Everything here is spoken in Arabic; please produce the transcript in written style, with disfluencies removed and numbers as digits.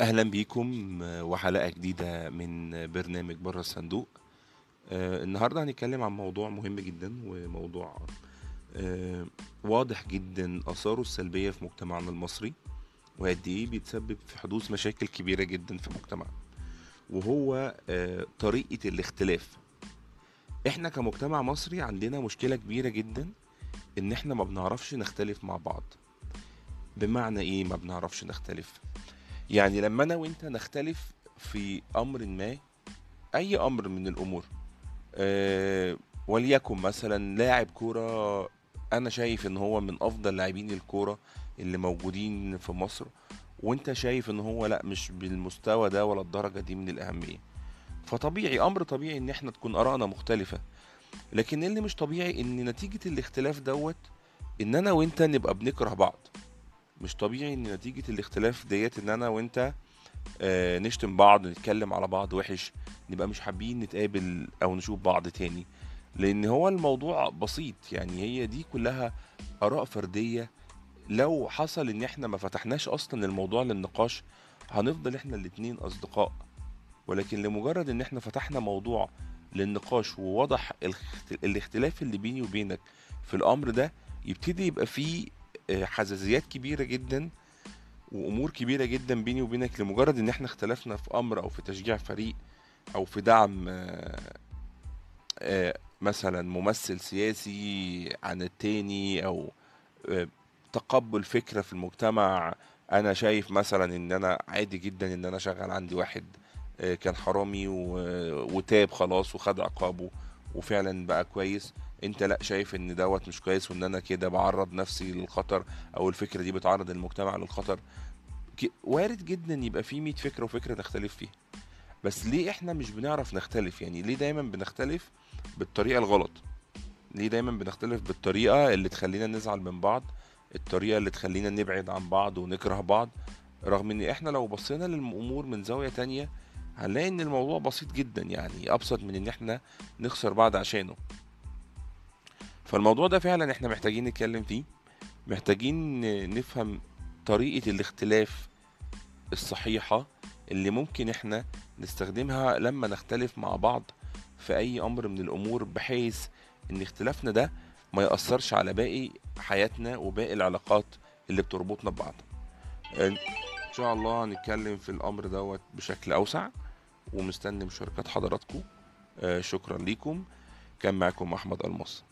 اهلا بيكم وحلقه جديده من برنامج بره الصندوق. النهارده هنتكلم عن موضوع مهم جدا وموضوع واضح جدا اثاره السلبيه في مجتمعنا المصري وقد ايه بيتسبب في حدوث مشاكل كبيره جدا في مجتمعنا، وهو طريقه الاختلاف. احنا كمجتمع مصري عندنا مشكله كبيره جدا ان احنا ما بنعرفش نختلف مع بعض. بمعنى ايه ما بنعرفش نختلف؟ يعني لما انا وانت نختلف في امر ما، اي امر من الامور، وليكن مثلا لاعب كوره، انا شايف ان هو من افضل لاعبين الكوره اللي موجودين في مصر، وانت شايف ان هو لا، مش بالمستوى ده ولا الدرجه دي من الاهميه. فطبيعي، امر طبيعي ان احنا تكون ارائنا مختلفه، لكن اللي مش طبيعي ان نتيجه الاختلاف دوت ان انا وانت نبقى بنكره بعض. مش طبيعي ان نتيجة الاختلاف ديت ان انا وانت نشتم بعض، نتكلم على بعض وحش، نبقى مش حابين نتقابل او نشوف بعض تاني، لان هو الموضوع بسيط. يعني هي دي كلها اراء فردية. لو حصل ان احنا ما فتحناش اصلا الموضوع للنقاش هنفضل احنا الاتنين اصدقاء، ولكن لمجرد ان احنا فتحنا موضوع للنقاش ووضح الاختلاف اللي بيني وبينك في الامر ده، يبتدي يبقى فيه حزازيات كبيرة جدا وامور كبيرة جدا بيني وبينك، لمجرد ان احنا اختلفنا في امر او في تشجيع فريق او في دعم مثلا ممثل سياسي عن التاني، او تقبل فكرة في المجتمع. انا شايف مثلا ان انا عادي جدا ان انا شغال عندي واحد كان حرامي وتاب خلاص وخد عقابه وفعلا بقى كويس، انت لا، شايف ان دوت مش كويس وان انا كده بعرض نفسي للخطر، او الفكرة دي بتعرض المجتمع للخطر. وارد جدا يبقى في 100 فكرة وفكرة نختلف فيها، بس ليه احنا مش بنعرف نختلف؟ يعني ليه دايما بنختلف بالطريقة الغلط؟ ليه دايما بنختلف بالطريقة اللي تخلينا نزعل من بعض، الطريقة اللي تخلينا نبعد عن بعض ونكره بعض؟ رغم ان احنا لو بصينا للامور من زاوية تانية هنلاقي ان الموضوع بسيط جدا، يعني ابسط من ان احنا نخسر بعض عشانه. فالموضوع ده فعلا احنا محتاجين نتكلم فيه، محتاجين نفهم طريقة الاختلاف الصحيحة اللي ممكن احنا نستخدمها لما نختلف مع بعض في اي امر من الامور، بحيث ان اختلافنا ده ما يأثرش على باقي حياتنا وباقي العلاقات اللي بتربطنا ببعض. ان شاء الله هنتكلم في الامر دوت بشكل اوسع، ومستني مشاركات حضراتكم. شكرا ليكم. كان معكم احمد المصري.